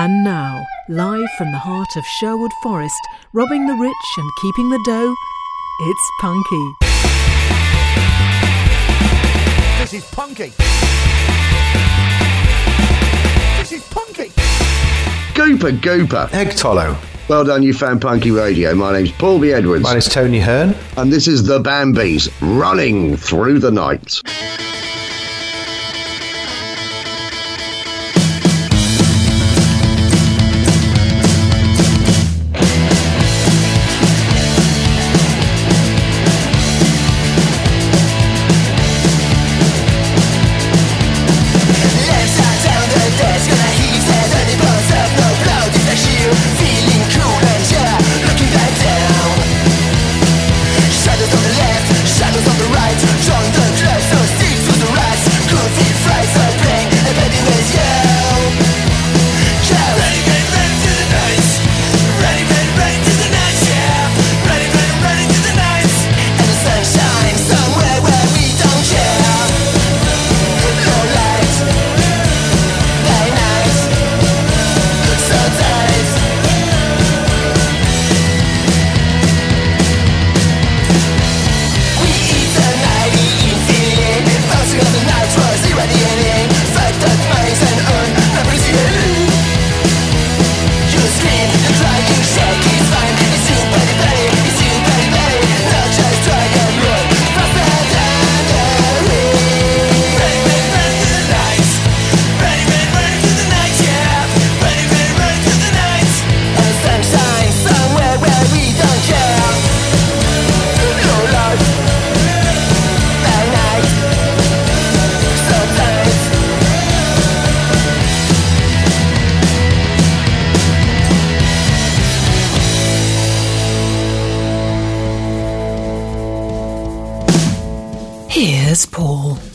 And now, live from the heart of Sherwood Forest, robbing the rich and keeping the dough, it's Punky. This is Punky. This is Punky. Gooper, gooper. Egg Tolo. Well done, you found Punky Radio. My name's Paul B. Edwards. Mine is Tony Hearn. And this is The Bambies, running through the night.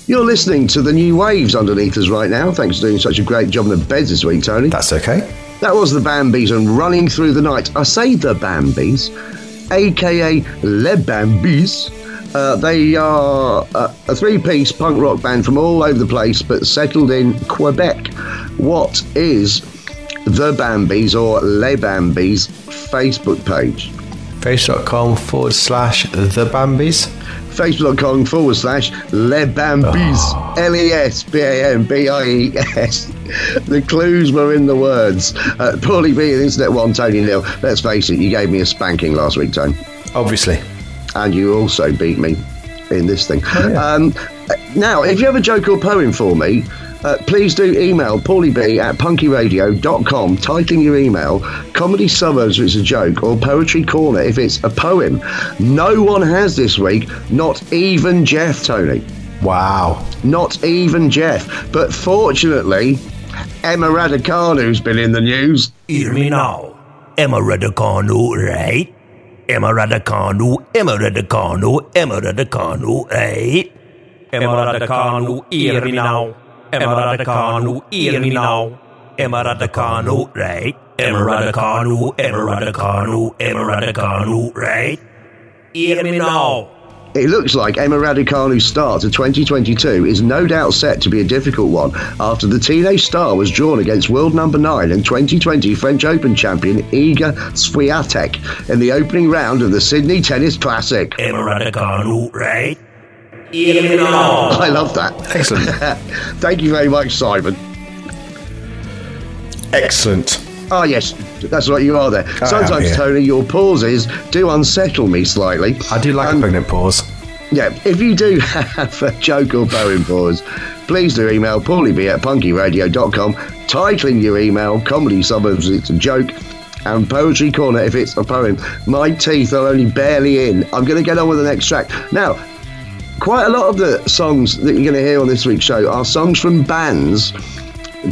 You're listening to the new waves underneath us right now. Thanks for doing such a great job in the beds this week, Tony. That's okay. That was The Bambies and Running Through the Night. I say The Bambies, a.k.a. Les Bambies. They are a three-piece punk rock band from all over the place, but settled in Quebec. What is The Bambies or Les Bambies Facebook page? Facebook.com/The Bambies. Facebook.com/Les Bambies. Oh. LESBAMBIES. The clues were in the words. Paulie B and Internet One, Tony Nil. Let's face it, you gave me a spanking last week, Tony. Obviously. And you also beat me in this thing. Oh, yeah. Now, if you have a joke or poem for me, please do email paulieb@punkyradio.com, titling your email Comedy Suburbs if it's a joke, or Poetry Corner if it's a poem. No one has this week, not even Jeff, Tony. Wow. Not even Jeff. But fortunately, Emma Raducanu's been in the news. Hear me now. Emma Raducanu, right? Emma Raducanu, Emma Raducanu, Emma Raducanu, right? Emma Raducanu, hear me now. Emma Raducanu, hear me now. Emma Raducanu, right? Emma Raducanu, Emma Raducanu, Emma Raducanu, right? Hear me now. It looks like Emma Raducanu's start to 2022 is no doubt set to be a difficult one after the teenage star was drawn against world number 9 and 2020 French Open champion Iga Swiatek in the opening round of the Sydney Tennis Classic. Emma Raducanu, right? I love that. Excellent. Thank you very much, Simon. Excellent. Oh, yes, that's what you are there. Sometimes, Tony, your pauses do unsettle me slightly. I do like a pregnant pause. Yeah, if you do have a joke or poem pause, please do email paulieb@punkyradio.com, titling your email Comedy Suburbs if it's a joke, and Poetry Corner if it's a poem. My teeth are only barely in. I'm going to get on with the next track. Now, quite a lot of the songs that you're going to hear on this week's show are songs from bands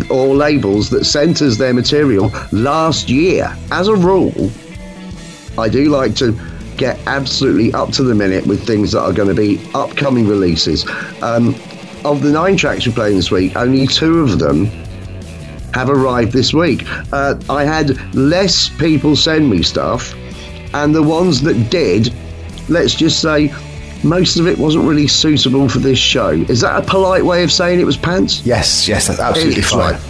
or labels that sent us their material last year. As a rule, I do like to get absolutely up to the minute with things that are going to be upcoming releases. Of the 9 tracks we're playing this week, only 2 of them have arrived this week. I had less people send me stuff, and the ones that did, let's just say, most of it wasn't really suitable for this show. Is that a polite way of saying it was pants? Yes, that's absolutely fine. Right.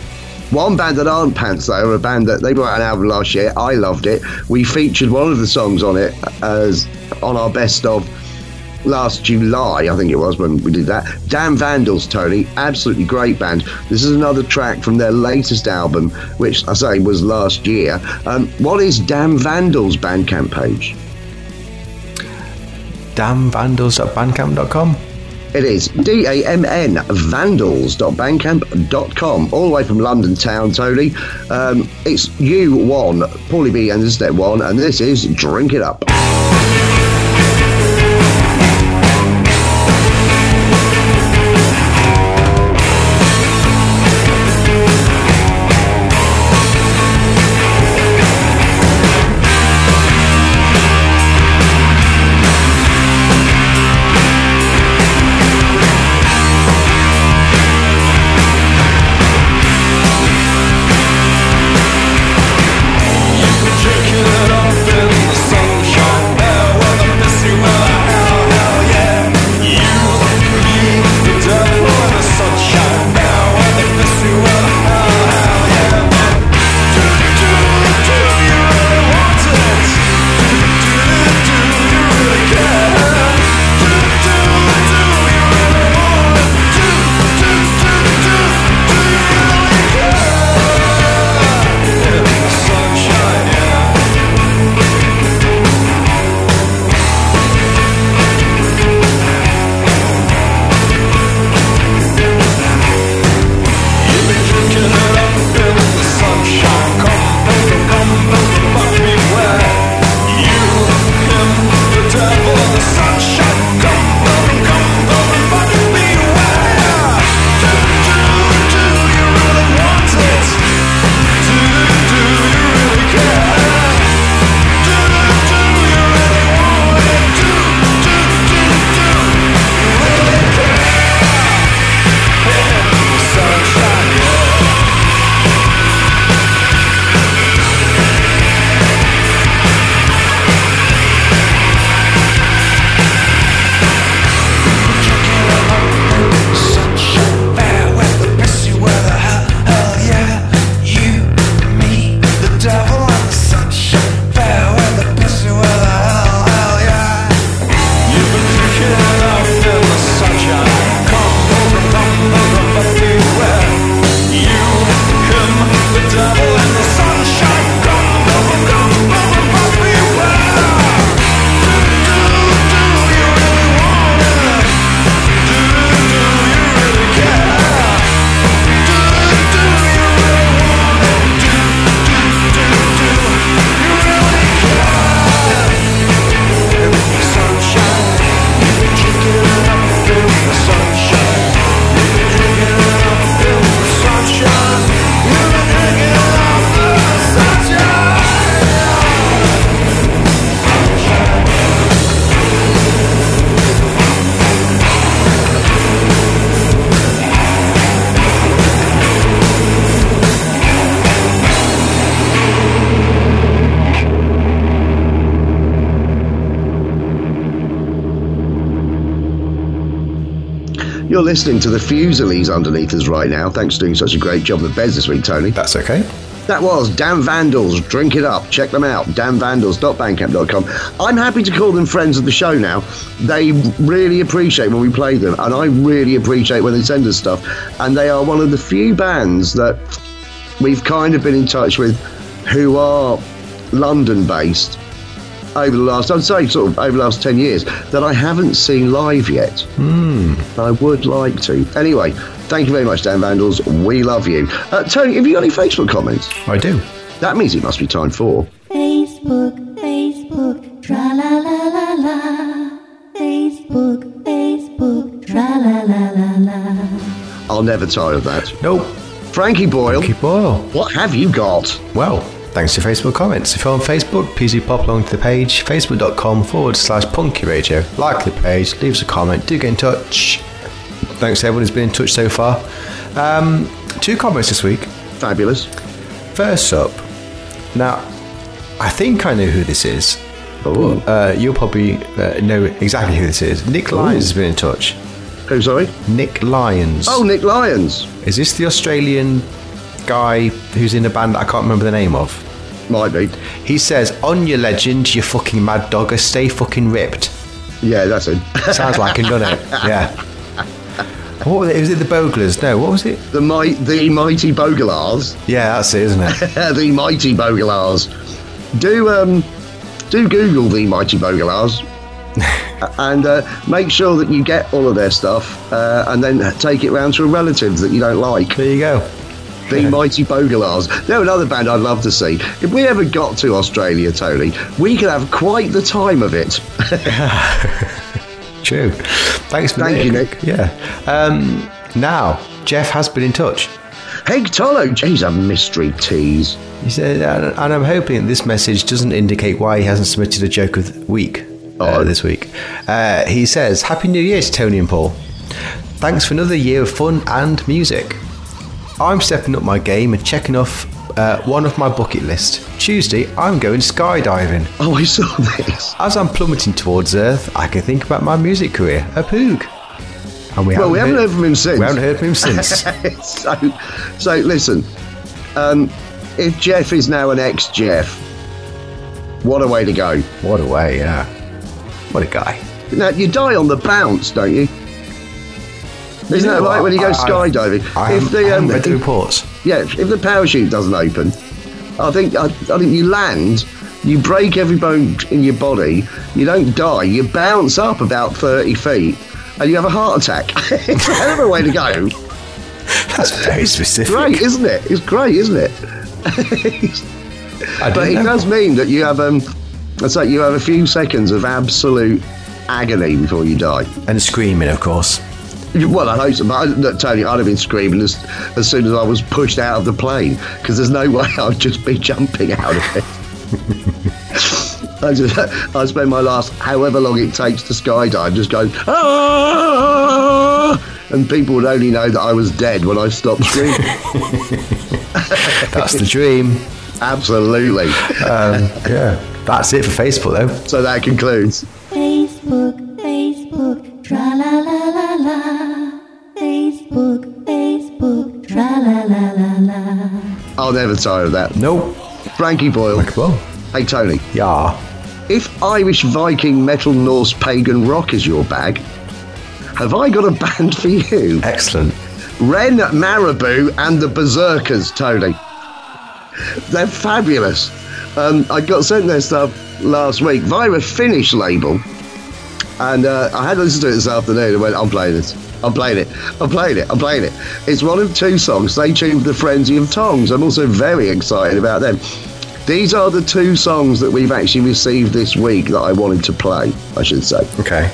One band that aren't pants though, a band that they brought out an album last year, I loved it. We featured one of the songs on it as on our best of last July, I think it was, when we did that. Damn Vandals, Tony, absolutely great band. This is another track from their latest album, which I say was last year. What is Damn Vandals' Bandcamp page? damnvandals.bandcamp.com. It is DAMN vandals.bandcamp.com, all the way from London town, Tony. It's U1, Paulie B and the Step One, and this is Drink It Up. You're listening to the Fusilies underneath us right now. Thanks for doing such a great job with Bez this week, Tony. That's okay. That was Damn Vandals, Drink It Up. Check them out, damnvandals.bandcamp.com. I'm happy to call them friends of the show now. They really appreciate when we play them, and I really appreciate when they send us stuff. And they are one of the few bands that we've kind of been in touch with who are London-based over the last, I'd say sort of over the last 10 years, that I haven't seen live yet. I would like to. Anyway, thank you very much, Dan Vandals. We love you. Tony, have you got any Facebook comments? I do. That means it must be time for... Facebook, Facebook, tra-la-la-la-la. Facebook, Facebook, tra-la-la-la-la. I'll never tire of that. Nope. Frankie Boyle. Frankie Boyle. What have you got? Well... thanks to Facebook comments. If you're on Facebook, please do pop along to the page, facebook.com/punky radio. Like the page, leave us a comment, do get in touch. Thanks to everyone who's been in touch so far. 2 comments this week. Fabulous. First up, now, I think I know who this is. You'll probably know exactly who this is. Nick Lyons has been in touch. Who, sorry? Nick Lyons. Oh, Nick Lyons. Is this the Australian... guy who's in a band that I can't remember the name of. Might be. He says, "On your legend, you fucking mad dogger, stay fucking ripped." Yeah, that's it. Sounds like him, doesn't it? Yeah. What was it? Was it the Boglears? No, what was it? The Mighty Boglears. Yeah, that's it, isn't it? The Mighty Boglears. Do Google The Mighty Boglears. And make sure that you get all of their stuff and then take it round to a relative that you don't like. There you go. The Mighty Boglears. They're another band I'd love to see. If we ever got to Australia, Tony, we could have quite the time of it. True. Thanks for Thank you, Nick. Yeah. Now, Jeff has been in touch. Hey, Tolo. He's a mystery tease. He said, and I'm hoping that this message doesn't indicate why he hasn't submitted a joke of the week. This week. He says, "Happy New Year to Tony and Paul. Thanks for another year of fun and music. I'm stepping up my game and checking off one of my bucket list. Tuesday, I'm going skydiving." Oh, I saw this. "As I'm plummeting towards Earth, I can think about my music career. A poog." And we haven't heard from him since. so listen, if Jeff is now an ex-Jeff, what a way to go. What a way, yeah. What a guy. Now, you die on the bounce, don't you? Isn't that like when you go skydiving? I haven't read the reports. Yeah, if the parachute doesn't open, I think you land, you break every bone in your body, you don't die, you bounce up about 30 feet, and you have a heart attack. It's a hell of a way to go. That's very specific. Great, isn't it? It's great, isn't it? But it does mean that you have... It's like you have a few seconds of absolute agony before you die. And screaming, of course. Well, I hope so. But Tony, I'd have been screaming as soon as I was pushed out of the plane, because there's no way I'd just be jumping out of it. I spend my last however long it takes to skydive just going, "Ah!" And people would only know that I was dead when I stopped screaming. That's the dream. Absolutely. Yeah. That's it for Facebook, though. So that concludes. Facebook, Facebook, tra-la-la-la-la. Facebook, Facebook, tra-la-la-la-la. I'll never tire of that. Nope. Frankie Boyle. Frankie Boyle. Hey, Tony. Yeah. If Irish Viking metal Norse pagan rock is your bag, have I got a band for you? Excellent. Ren Marabou and the Berserkers, Tony. They're fabulous. I got sent their stuff last week via a Finnish label, and I had to listen to it this afternoon and went, I'm playing it. It's one of two songs. They tuned The Frenzy of Tongs. I'm also very excited about them. These are the two songs that we've actually received this week that I wanted to play, I should say. Okay.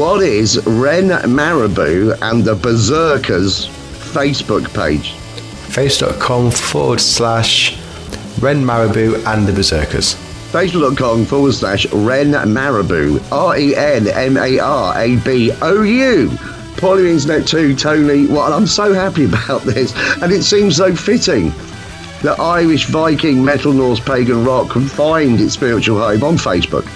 What is Ren Marabou and the Berserkers Facebook page? Facebook.com/... Ren Marabou and the Berserkers. Facebook.com/ Ren Marabou. RenMarabou. Paulie Internet 2, Tony. Well, I'm so happy about this. And it seems so fitting that Irish Viking metal Norse pagan rock can find its spiritual home on Facebook.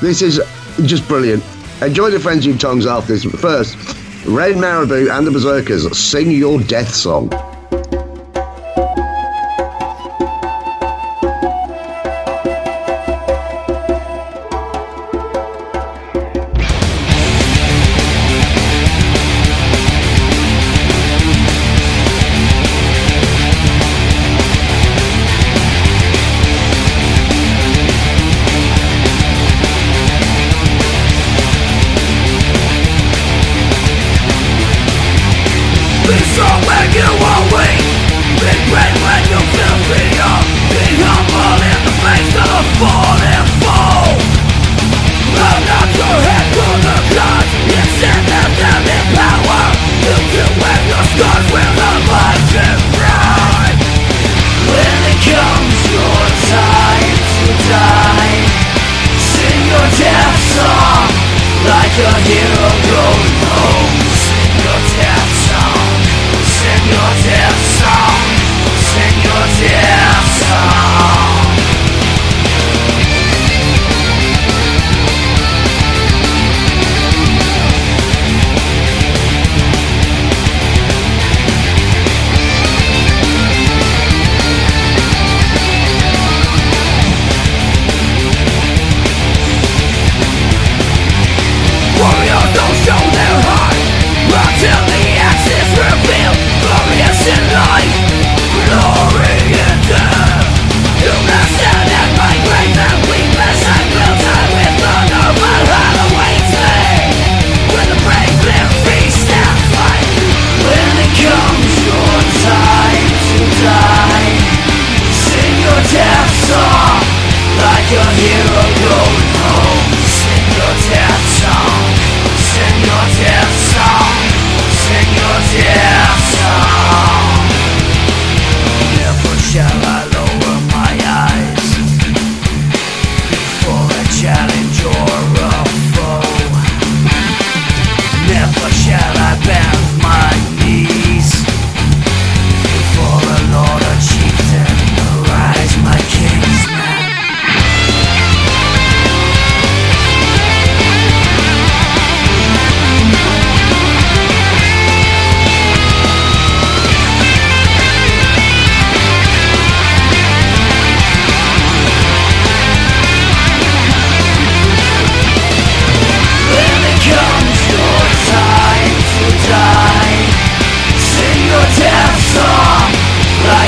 This is just brilliant. Enjoy The Frenzy of Tongs after this. But first, Ren Marabou and the Berserkers, sing your death song.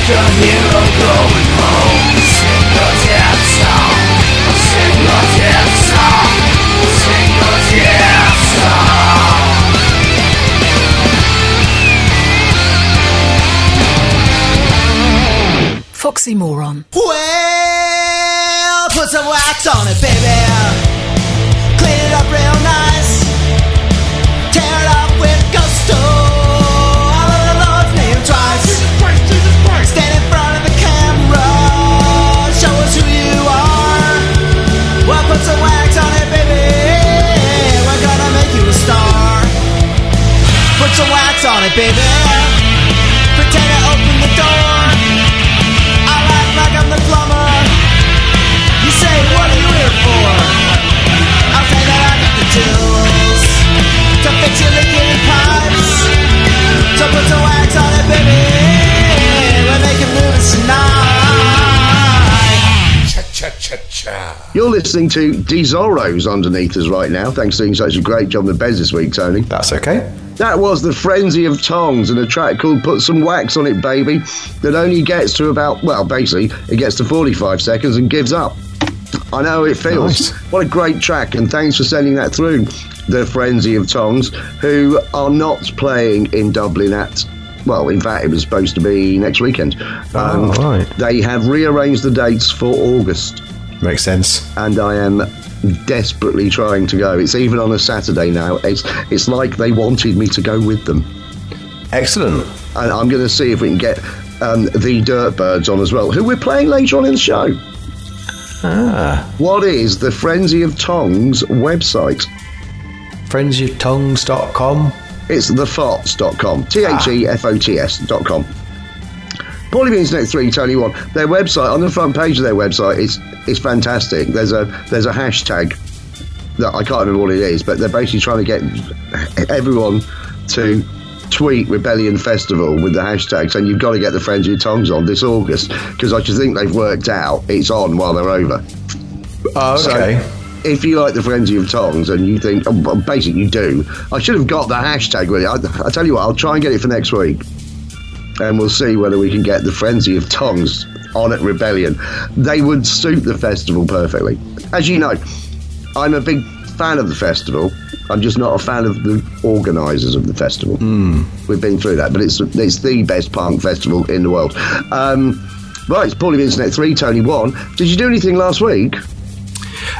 the hero going home. Sing the death song. Sing the death song. Sing the death song. Foxy Moron. Well, put some wax on it, baby. Clean it up real nice. Tear it up with gusto. All of the Lord's name twice. Jesus Christ, Jesus Christ. Stand in front of the camera. Show us who you are. Well, put some wax on it, baby. We're gonna make you a star. Put some wax on it, baby. Pretend to open the door. I'm the plumber. You say, what are you here for? I'll say that I got the tools to fix your leaking pipes. So put some wax on it, baby. We're making movies tonight. Cha cha cha cha. You're listening to DeZorro's underneath us right now. Thanks for doing such a great job with Bez this week, Tony. That's okay. That was The Frenzy of Tongs and a track called Put Some Wax On It Baby that only gets to about, well, basically, it gets to 45 seconds and gives up. I know it feels. Nice. What a great track, and thanks for sending that through, The Frenzy of Tongs, who are not playing in Dublin at, well, in fact, it was supposed to be next weekend. Right. They have rearranged the dates for August. Makes sense. And I am desperately trying to go. It's even on a Saturday now. It's like they wanted me to go with them. Excellent. And I'm going to see if we can get the Dirtbyrds on as well, who we're playing later on in the show. What is the Frenzy of Tongs website? frenzyoftongs.com. It's thefots.com. THEFOTS.com. Paulie Bean's Net 3, Tony 1. Their website, on the front page of their website, is fantastic. There's a hashtag that I can't remember what it is, but they're basically trying to get everyone to tweet Rebellion Festival with the hashtags, and you've got to get the Frenzy of Tongs on this August, because I just think they've worked out it's on while they're over. Okay. So, if you like the Frenzy of Tongs and you think, well, basically you do, I should have got the hashtag with it. I tell you what, I'll try and get it for next week. And we'll see whether we can get the Frenzy of Tongs on at Rebellion. They would suit the festival perfectly. As you know, I'm a big fan of the festival. I'm just not a fan of the organisers of the festival. We've been through that, but it's the best punk festival in the world. Right, it's Paulie Bean's Net 3, Tony 1. Did you do anything last week?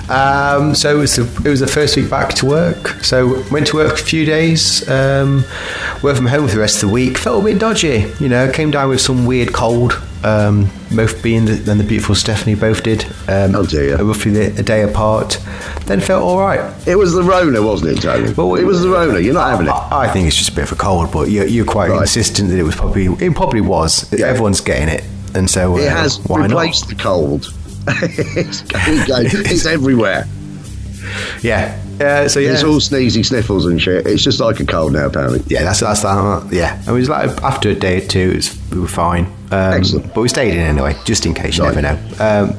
So it was the first week back to work. So went to work a few days, worked from home for the rest of the week. Felt a bit dodgy, you know. Came down with some weird cold. Both Bean and the beautiful Stephanie both did. Oh dear! Roughly a day apart. Then felt all right. It was the Rona, wasn't it, Tony? Well, it was the Rona. You're not having it. I think it's just a bit of a cold, but you're quite insistent that it was probably was. Yeah. Everyone's getting it, and so it has replaced the cold. It's everywhere. Yeah. So it's all sneezy sniffles and shit. It's just like a cold now, apparently. Yeah, that's that. Yeah, and it was like after a day or two, we were fine. Excellent. But we stayed in anyway, just in case you never know.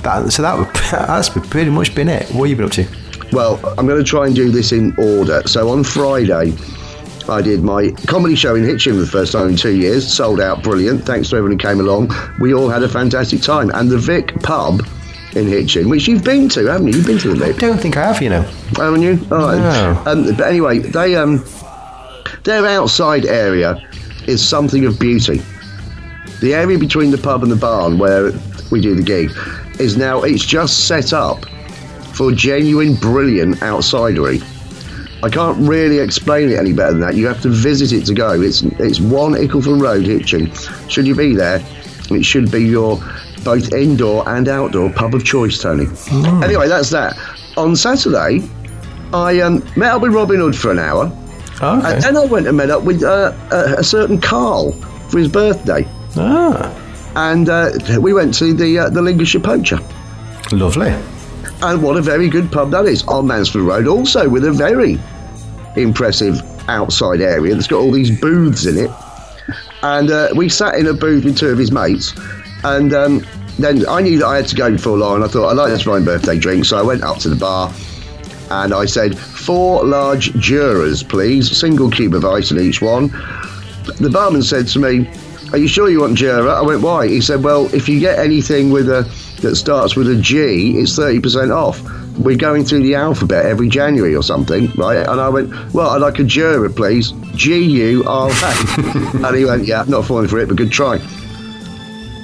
That's pretty much been it. What have you been up to? Well, I'm going to try and do this in order. So on Friday, I did my comedy show in Hitchin for the first time in 2 years. Sold out, brilliant. Thanks to everyone who came along. We all had a fantastic time, and the Vic pub in Hitchin, which you've been to, haven't you? You've been to the Vic? I don't think I have, you know. Haven't you? Oh, no. But anyway, they their outside area is something of beauty. The area between the pub and the barn where we do the gig is now, it's just set up for genuine, brilliant outsidery. I can't really explain it any better than that. You have to visit it to go. It's 1 Ickleford Road, Hitchin. Should you be there, it should be your both indoor and outdoor pub of choice, Tony. Anyway, that's that. On Saturday, I met up with Robin Hood for an hour. Oh, okay. And then I went and met up with a certain Carl for his birthday. And we went to the Lincolnshire Poacher. Lovely. And what a very good pub that is, on Mansfield Road, also with a very impressive outside area that's got all these booths in it. And we sat in a booth with two of his mates, and then I knew that I had to go before long, and I thought, I like this my birthday drink, so I went up to the bar, and I said, 4 large Jurors, please, single cube of ice in each one. The barman said to me, are you sure you want Jura? I went, why? He said, well, if you get anything with a that starts with a G, it's 30% off. We're going through the alphabet every January or something, right? And I went, well, I'd like a Jura, please. G-U-R-A. And he went, yeah, not falling for it, but good try.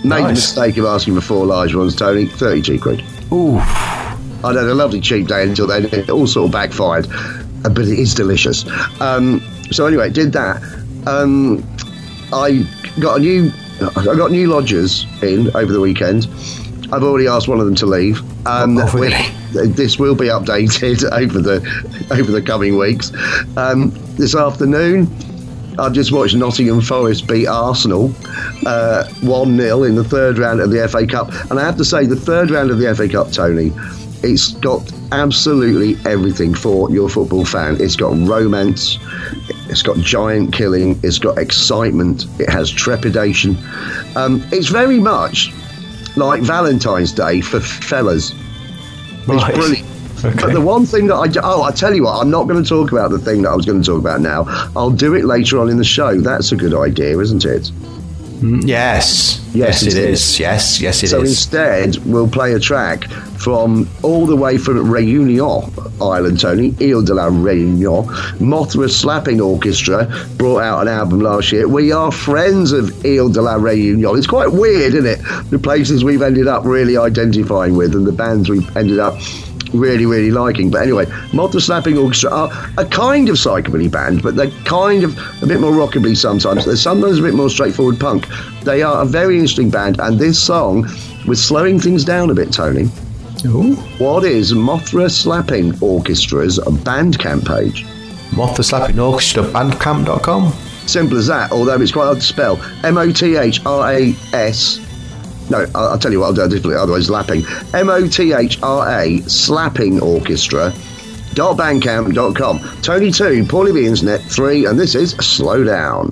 Made the mistake of asking for four large ones, Tony. 32 quid. Oof. I had a lovely cheap day until then. It all sort of backfired, but it is delicious. So anyway, did that. I got new lodgers in over the weekend. I've already asked one of them to leave. This will be updated over the coming weeks. This afternoon, I've just watched Nottingham Forest beat Arsenal 1-0 in the third round of the FA Cup. And I have to say, the third round of the FA Cup, Tony, it's got absolutely everything for your football fan. It's got romance, it's got giant killing, it's got excitement, it has trepidation. It's very much like Valentine's Day for fellas. Right. It's brilliant. Okay. But the one thing that I tell you what, I'm not going to talk about the thing that I was going to talk about now. I'll do it later on in the show. That's a good idea, isn't it? Yes, it is. Yes, it is. So instead, we'll play a track from all the way from Reunion Island, Tony, Ile de la Reunion. Mothra Slapping Orchestra brought out an album last year. We are friends of Ile de la Reunion. It's quite weird, isn't it? The places we've ended up really identifying with and the bands we've ended up really, really liking. But anyway, Mothra Slapping Orchestra are a kind of psychobilly band, but they're kind of a bit more rockabilly sometimes. They're sometimes a bit more straightforward punk. They are a very interesting band, and this song was slowing things down a bit, Tony. Ooh. What is Mothra Slapping Orchestra's Bandcamp page? Mothra Slapping Orchestra, bandcamp.com. Simple as that, although it's quite hard to spell. M-O-T-H-R-A-S... No, I'll tell you what I'll do. I'll do it otherwise. Slapping. M-O-T-H-R-A Slapping Orchestra .bandcamp.com. Tony 2, Paulie B, Internet 3, and this is Slow Down.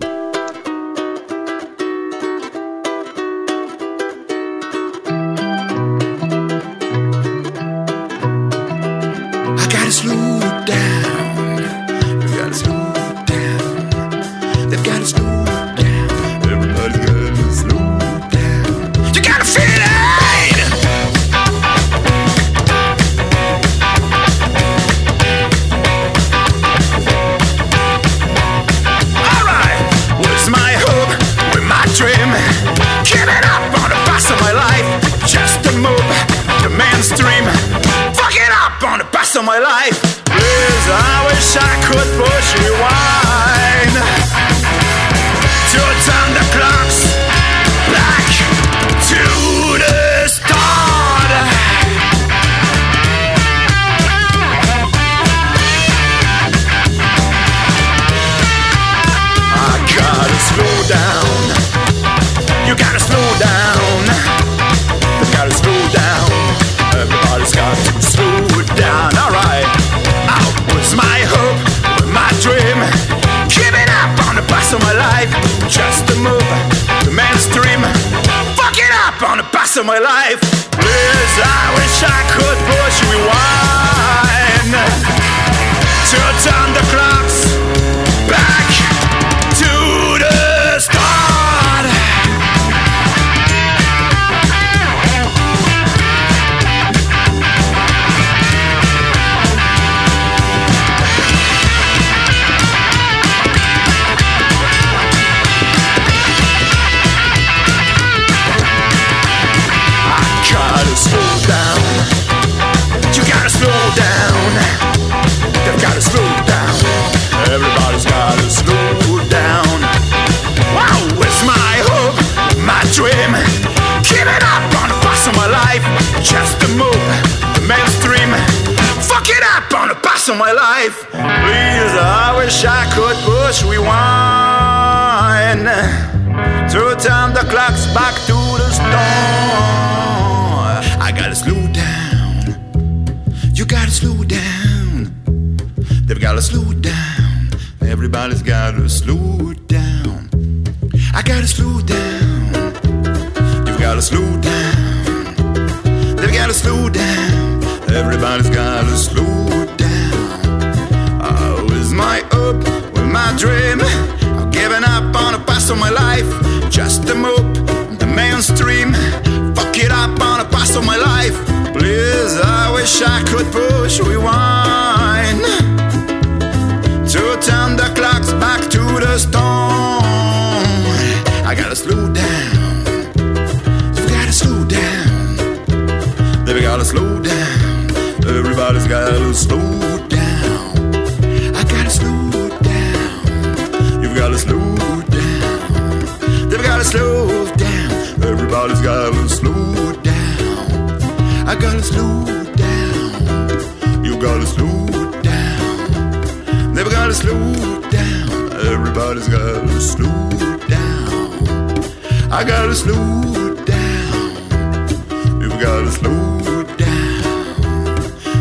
just a mope on the mainstream. Fuck it up on the past of my life. Please, I wish I could push rewind to turn the clocks back to the stone. I gotta slow down. You gotta slow down. They gotta slow down. Everybody's gotta slow. Slow down. They've gotta slow down. Everybody's gotta slow down. I gotta slow down. You gotta slow down. They've gotta slow down. Everybody's gotta slow down. I gotta slow down. You've gotta slow down.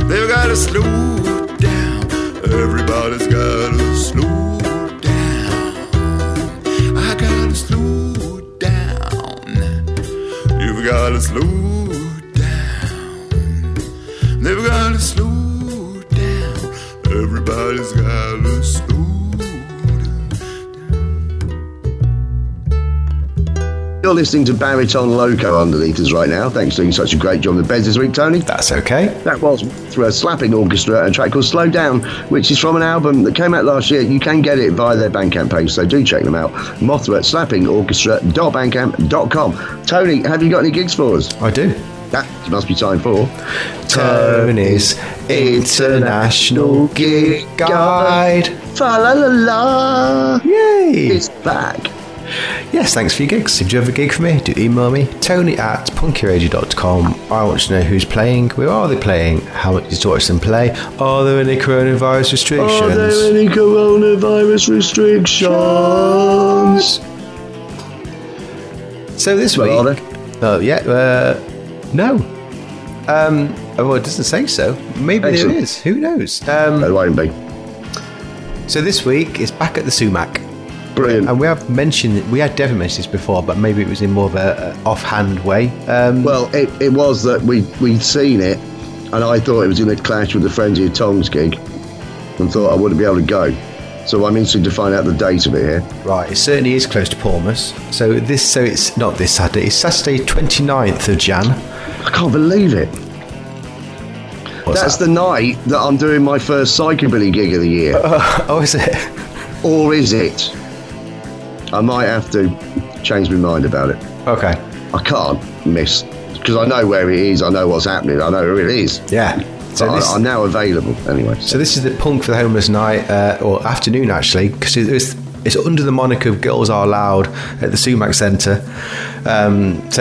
They've gotta slow down. Everybody's gotta slow. Gotta slow down. They've gotta slow down. Everybody's gotta slow down. You're listening to Baritone Loco underneath us right now. Thanks for doing such a great job on the beds this week, Tony. That's okay. That was Mothra Slapping Orchestra, a track called Slow Down, which is from an album that came out last year. You can get it via their Bandcamp page, so do check them out. Mothra Slapping Orchestra.bandcamp.com. Tony, have you got any gigs for us? I do. That must be time for Tony's International Gig Guide. Fa la la la. Yay! It's back. Yes, thanks for your gigs. If you have a gig for me, do email me, tony@punkyradio.com. I want to know who's playing, where are they playing, how much you to watch them play, are there any coronavirus restrictions? So this week, no. Well, it doesn't say so. Maybe there is. Who knows? There won't be. So this week is back at the Sumac. Brilliant. And we had mentioned this before, but maybe it was in more of an offhand way. It was that we'd seen it, and I thought it was going to clash with the Frenzy of Tongs gig, and thought I wouldn't be able to go. So I'm interested to find out the date of it here. Right, it certainly is close to Portsmouth. So it's not this Saturday. It's Saturday 29th of Jan. I can't believe it. That's the night that I'm doing my first psychobilly gig of the year. Oh, is it? Or is it? I might have to change my mind about it. Okay. I can't miss, because I know where it is, I know what's happening, I know who it is. Yeah. So I'm now available anyway. So this is the Punk for the Homeless night, or afternoon actually, because it's under the moniker of Girls Are Allowed at the Sumac Centre. I'm not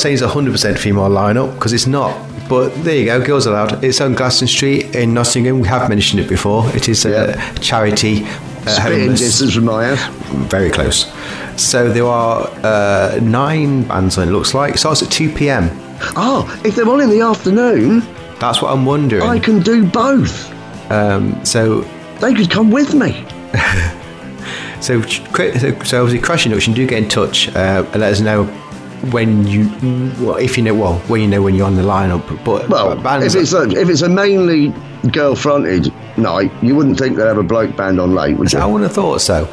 saying it's 100% female lineup, because it's not. But there you go, Girls Are Allowed. It's on Glaston Street in Nottingham. We have mentioned it before. It is a charity. Spitting distance from my house. Very close. So there are 9 bands on it looks like. It starts at 2 p.m. Oh, if they're on in the afternoon. That's what I'm wondering. I can do both. So they could come with me. So obviously, Crash Induction, do get in touch and let us know when you're on the lineup. But bands, if it's a mainly girl-fronted night, you wouldn't think they'd have a bloke band on late, would you? I wouldn't have thought so.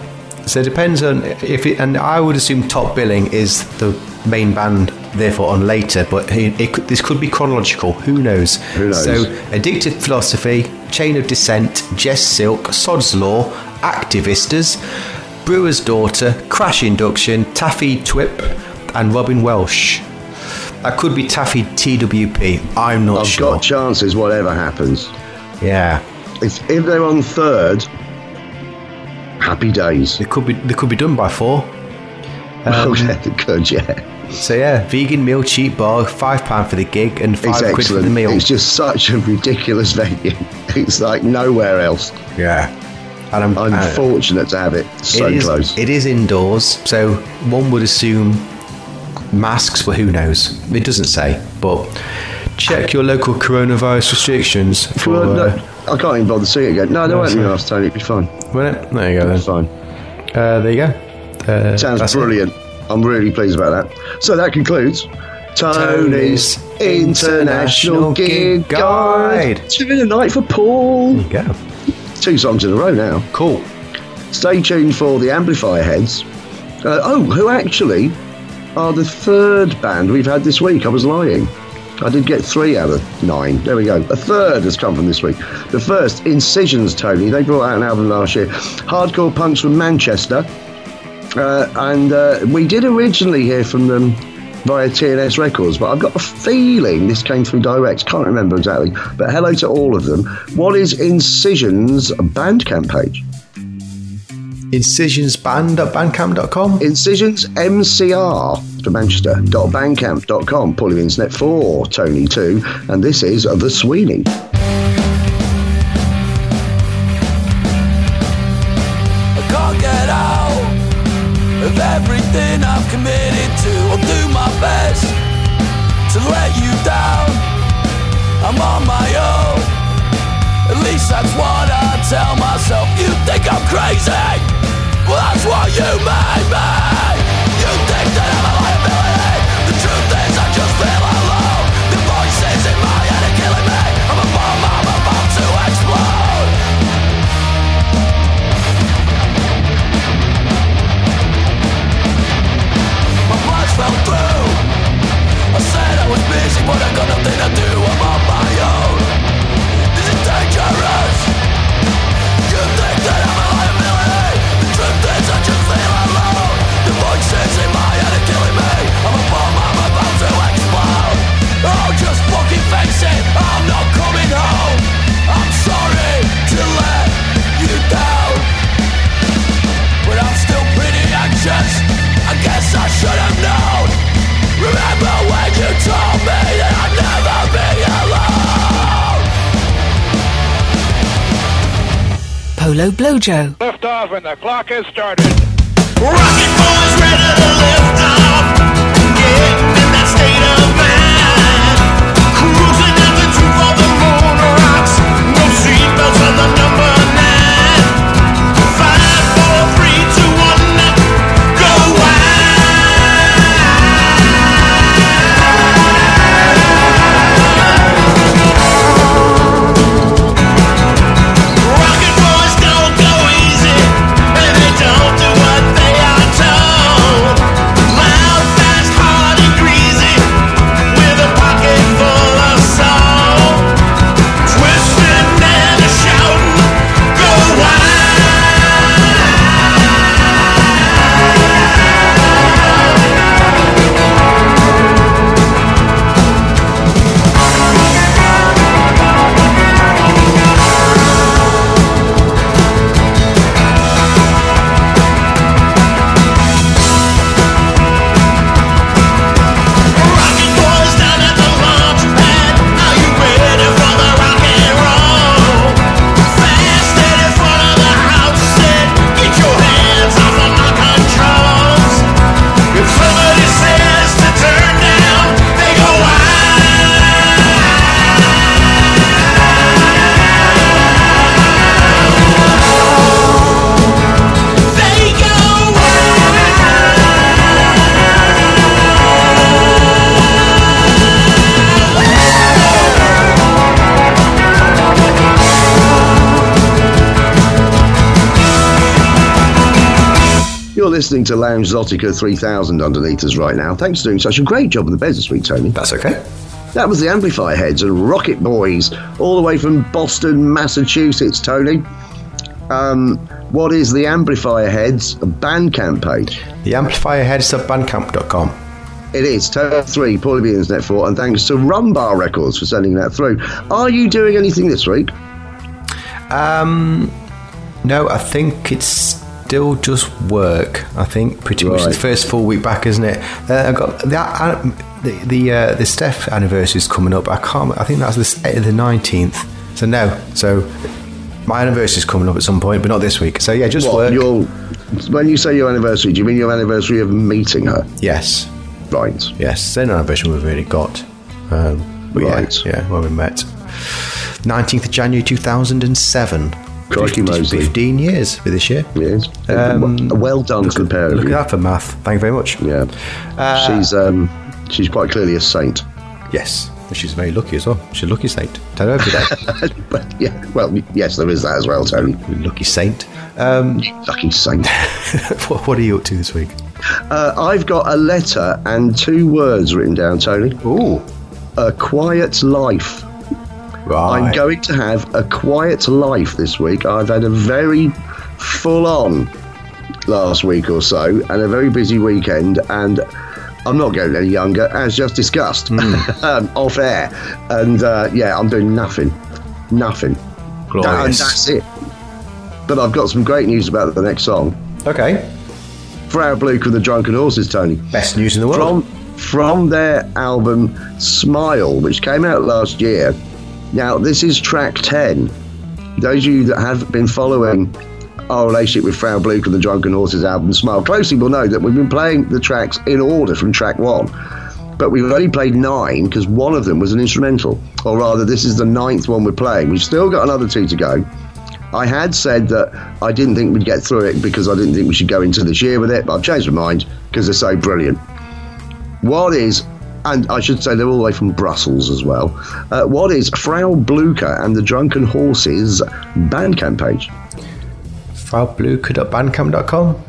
So it depends on and I would assume top billing is the main band, therefore on later, but this could be chronological. Who knows? So Addictive Philosophy, Chain of Descent, Jess Silk, Sod's Law, Activistas, Brewer's Daughter, Crash Induction, Taffy Twip, and Robin Welsh. That could be Taffy TWP. I'm not sure. I've got chances whatever happens. Yeah. If they're on third, happy days. They could be done by 4. They could, yeah. So yeah, vegan meal, cheap bar, £5 for the gig and £5 for the meal. It's just such a ridiculous venue. It's like nowhere else. Yeah. And I'm fortunate to have it close. It is indoors, so one would assume masks, but who knows? It doesn't say, but check your local coronavirus restrictions. I can't even bother seeing it again. No, there won't be masks, Tony. It'd be fine. Won't it? There you go, then. It's fine. There you go. Sounds brilliant. I'm really pleased about that. So that concludes Tony's International Gig Guide. It's been a night for Paul. There you go. 2 songs in a row now. Cool. Stay tuned for The Amplifier Heads, who actually are the third band we've had this week. I was lying. I did get 3 out of 9. There we go. A third has come from this week. The first, Incisions, Tony. They brought out an album last year. Hardcore punks from Manchester. And we did originally hear from them via TNS Records, but I've got a feeling this came through direct. Can't remember exactly. But hello to all of them. What is Incisions' Bandcamp page? Incisionsband.bandcamp.com. Incisions, MCR. To Manchester.bandcamp.com. Paul Evans Net 4, Tony 2, and this is The Sweeney. I can't get out of everything I've committed to. I'll do my best to let you down. I'm on my own. At least that's what I tell myself. You think I'm crazy? Well, that's what you made me. You think that I'm a liability? The truth is I just feel alone. The voices in my head are killing me. I'm a bomb, I'm about to explode. My plans fell through. I said I was busy but I got nothing to do. I'm on my own. This is dangerous. You think that I'm a liability? The truth is I just feel alone. The voices in my head are killing me. I'm a bomb, I'm about to explode. Oh, just fucking face it, I'm not coming home. I'm sorry to let you down, but I'm still pretty anxious. I guess I should have known. Remember when you told me that I'd never be alone? Polo Blojo. Lift off when the clock has started. Rocket boys ready to lift off, get in that state of mind. Cruising at the 2 for the moon rocks, no seatbelts on the number 9. 5, 4, 3, 2, 1, now go wild. Rocket boys don't go easy, and they don't do what they. Listening to Lounge Zotica 3000 underneath us right now. Thanks for doing such a great job of the beds this week, Tony. That's okay. That was the Amplifier Heads and Rocket Boys, all the way from Boston, Massachusetts, Tony. What is the Amplifier Heads Bandcamp page? The Amplifier Heads at bandcamp.com. It is, Tony 3, Paul Beans Net 4, and thanks to Rumbar Records for sending that through. Are you doing anything this week? No, I think it's still just work, I think, pretty much. The first full week back, isn't it? I've got the Steph anniversary is coming up. I think that's the 19th. So my anniversary is coming up at some point, but not this week. So yeah, just work. When you say your anniversary, do you mean your anniversary of meeting her? Yes. Right. Yes, the anniversary we've really got. When we met, 19th of January 2007. 15 years for this year. Yes. Well done to the pair of you. Look at that for math. Thank you very much. Yeah. She's quite clearly a saint. Yes. She's very lucky as well. She's a lucky saint. Tell her every day. But yeah. Well, yes, there is that as well, Tony. Lucky saint. Lucky saint. What are you up to this week? I've got a letter and two words written down, Tony. Ooh. A quiet life. Right. I'm going to have a quiet life this week. I've had a very full-on last week or so and a very busy weekend, and I'm not getting any younger, as just discussed, off air. And, yeah, I'm doing nothing. Nothing. Glorious. And that's it. But I've got some great news about the next song. Okay. Frau Blucher and the Drunken Horses, Tony. Best news in the world. From their album Smile, which came out last year. Now, this is track 10. Those of you that have been following our relationship with Frau Blucher and the Drunken Horses album Smile closely will know that we've been playing the tracks in order from track 1. But we've only played 9 because one of them was an instrumental. Or rather, this is the 9th one we're playing. We've still got another 2 to go. I had said that I didn't think we'd get through it because I didn't think we should go into this year with it, but I've changed my mind because they're so brilliant. What is, and I should say they're all the way from Brussels as well, what is Frau Blucher and the Drunken Horses Bandcamp page? FrauBlucher.bandcamp.com?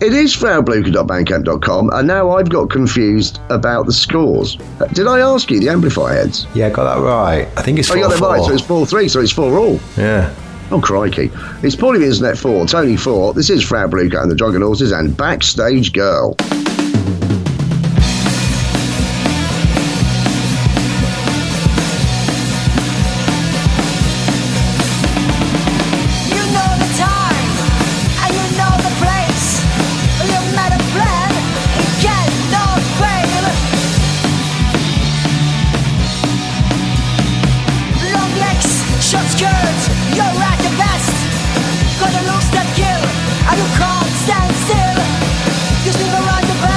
It is FrauBlucher.bandcamp.com, and now I've got confused about the scores. Did I ask you, the Amplifier Heads? Yeah, got that right. I think it's 4-4. I got that right, so it's 4-3, so it's 4 all. Yeah. Oh, crikey. It's Paulie Internet 4, Tony 4. This is Frau Blucher and the Drunken Horses and Backstage Girl. Stand still, you sleep around the back.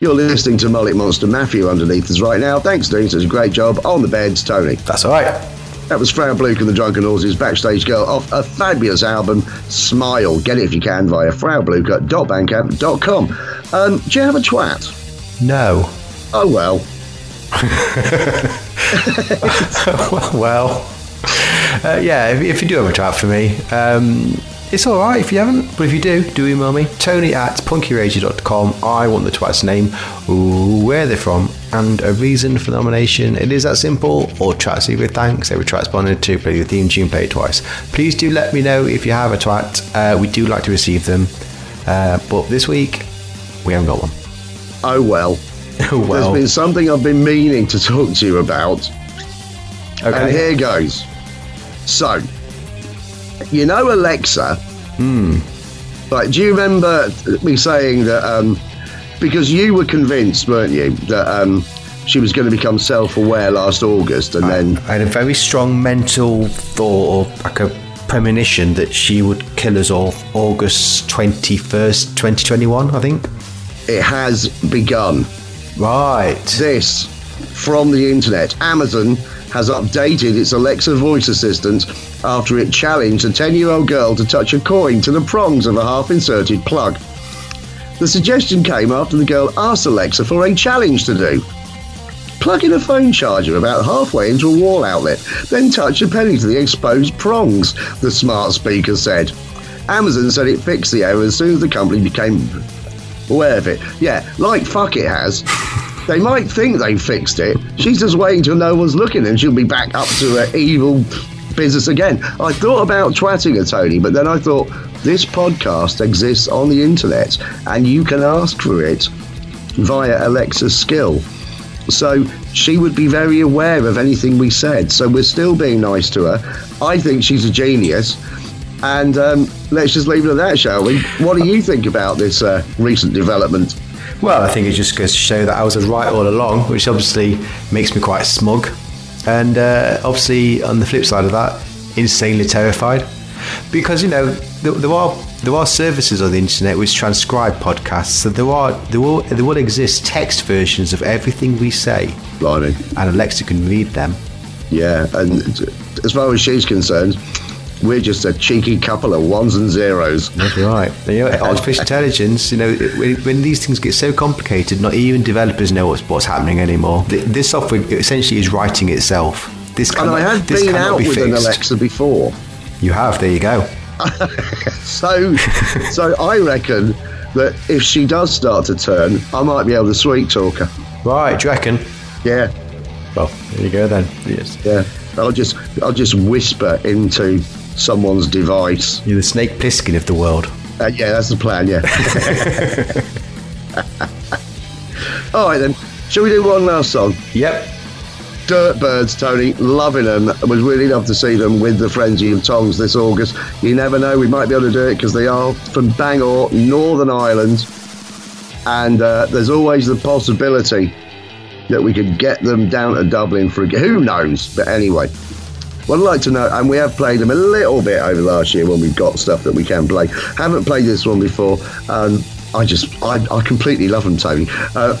You're listening to Mullet Monster Matthew underneath us right now. Thanks, Dean. Such a great job on the beds, Tony. That's all right. That was Frau Blucher and the Drunken Horses, Backstage Girl, off a fabulous album, Smile. Get it if you can via fraublucher.bandcamp.com. Do you have a twat? No. Oh, well. Yeah, if you do have a twat for me, it's all right if you haven't, but if you do, do email me, tony@punkyrager.com. I want the twat's name, where they're from, and a reason for nomination. It is that simple. All twats either thanks, every twat responded to, play the theme tune, play it twice. Please do let me know if you have a twat. We do like to receive them, but this week we haven't got one. Oh well. Well, there's been something I've been meaning to talk to you about. Okay. And here goes. So, you know Alexa? Like, do you remember me saying that, because you were convinced, weren't you, that she was going to become self-aware last August, and then... I had a very strong mental thought, or like a premonition, that she would kill us all August 21st, 2021, I think. It has begun. Right. This, from the internet, Amazon has updated its Alexa voice assistant after it challenged a 10-year-old girl to touch a coin to the prongs of a half-inserted plug. The suggestion came after the girl asked Alexa for a challenge to do. Plug in a phone charger about halfway into a wall outlet, then touch a penny to the exposed prongs, the smart speaker said. Amazon said it fixed the error as soon as the company became aware of it. Yeah, like fuck it has. They might think they fixed it. She's just waiting till no one's looking and she'll be back up to her evil business again. I thought about twatting her, Tony, but then I thought, this podcast exists on the internet and you can ask for it via Alexa skill. So she would be very aware of anything we said. So we're still being nice to her. I think she's a genius. And let's just leave it at that, shall we? What do you think about this recent development? Well, I think it just goes to show that I was right all along, which obviously makes me quite smug. And obviously, on the flip side of that, insanely terrified. Because, you know, there are services on the internet which transcribe podcasts, so there will exist text versions of everything we say. Blimey. And Alexa can read them. Yeah, and as far as she's concerned, we're just a cheeky couple of ones and zeros. That's right. You know, artificial intelligence, you know, when these things get so complicated, not even developers know what's happening anymore. This software essentially is writing itself. I have been out with an Alexa before. You have, there you go. So I reckon that if she does start to turn, I might be able to sweet talk her. Right, do you reckon? Yeah. Well, there you go then. Yes. Yeah. I'll just whisper into someone's device. You're the Snake Plissken of the world. Yeah, that's the plan, yeah. All right, then. Shall we do one last song? Yep. Dirtbyrds, Tony. Loving them. It was really love to see them with The Frenzy of Tongs this August. You never know. We might be able to do it because they are from Bangor, Northern Ireland. And there's always the possibility that we could get them down to Dublin for a game. Who knows? But anyway, well, I'd like to know, and we have played them a little bit over last year when we've got stuff that we can play. Haven't played this one before. I completely love them, Tony. And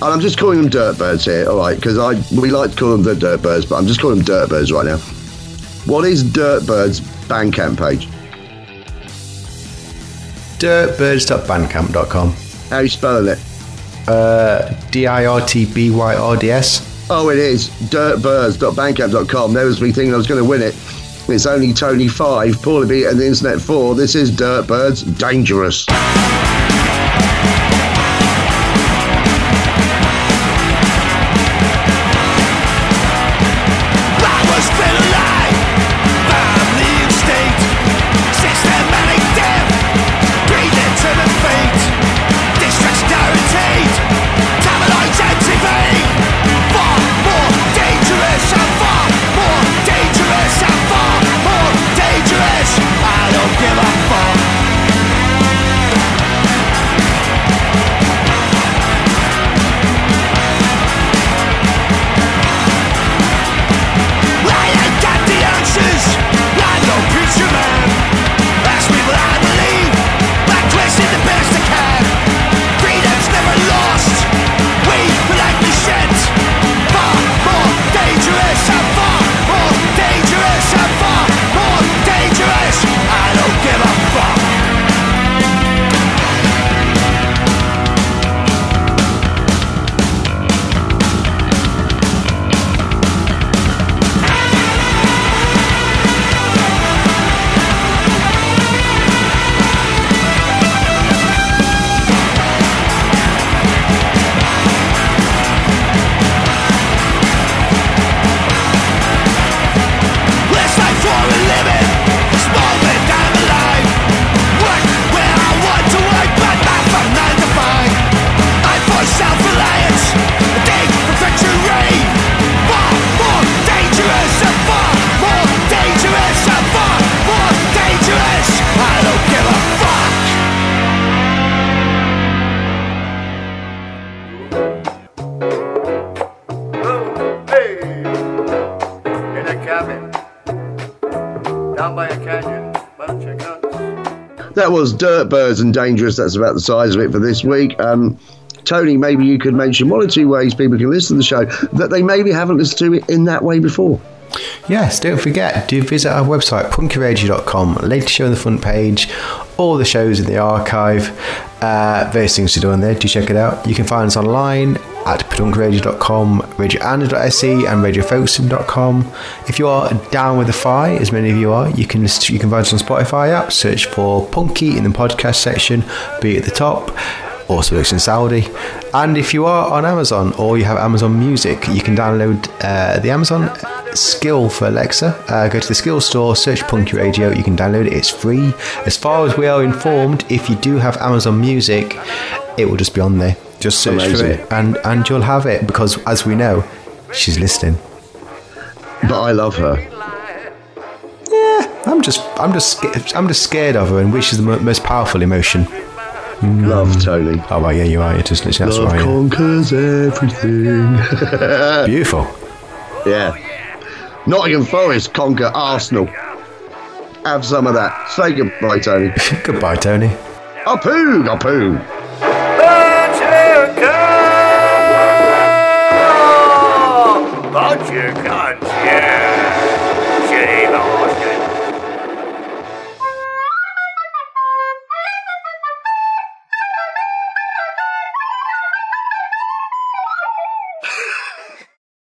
I'm just calling them Dirtbyrds here, all right, because we like to call them the Dirtbyrds, but I'm just calling them Dirtbyrds right now. What is Dirtbyrds' Bandcamp page? Dirtbyrds.bandcamp.com. How are you spelling it? Dirtbyrds. Oh, it is dirtbirds.bandcamp.com. There was me thinking I was going to win it. It's only Tony 5, Paul B. and the Internet 4. This is Dirtbyrds Dangerous. Give a fuck. that was Dirtbyrds and Dangerous. That's about the size of it for this week. Tony, maybe you could mention one or two ways people can listen to the show that they maybe haven't listened to in that way before. Yes, don't forget, do visit our website, punkyradio.com, latest show on the front page, all the shows in the archive, various things to do on there. Do check it out. You can find us online at punkyradio.com, radioanda.se and radiofolkson.com. If you are down with the fi, as many of you are, you can find us on Spotify app, search for Punky in the podcast section, be at the top. Also works in Saudi. And if you are on Amazon or you have Amazon Music, you can download the Amazon skill for Alexa. Go to the skill store, search Punky Radio, you can download it, it's free. As far as we are informed, if you do have Amazon Music, it will just be on there. Just search Amazing. For it and you'll have it, because as we know, she's listening. But I love her. Yeah, I'm just scared of her, and which is the most powerful emotion. Love, Tony. Oh, right, yeah, you are. It is literally, that's right. Love conquers everything. Beautiful. Yeah. Nottingham Forest conquer Arsenal. Have some of that. Say goodbye, Tony. Goodbye, Tony. Apoog, apoog. But you can't.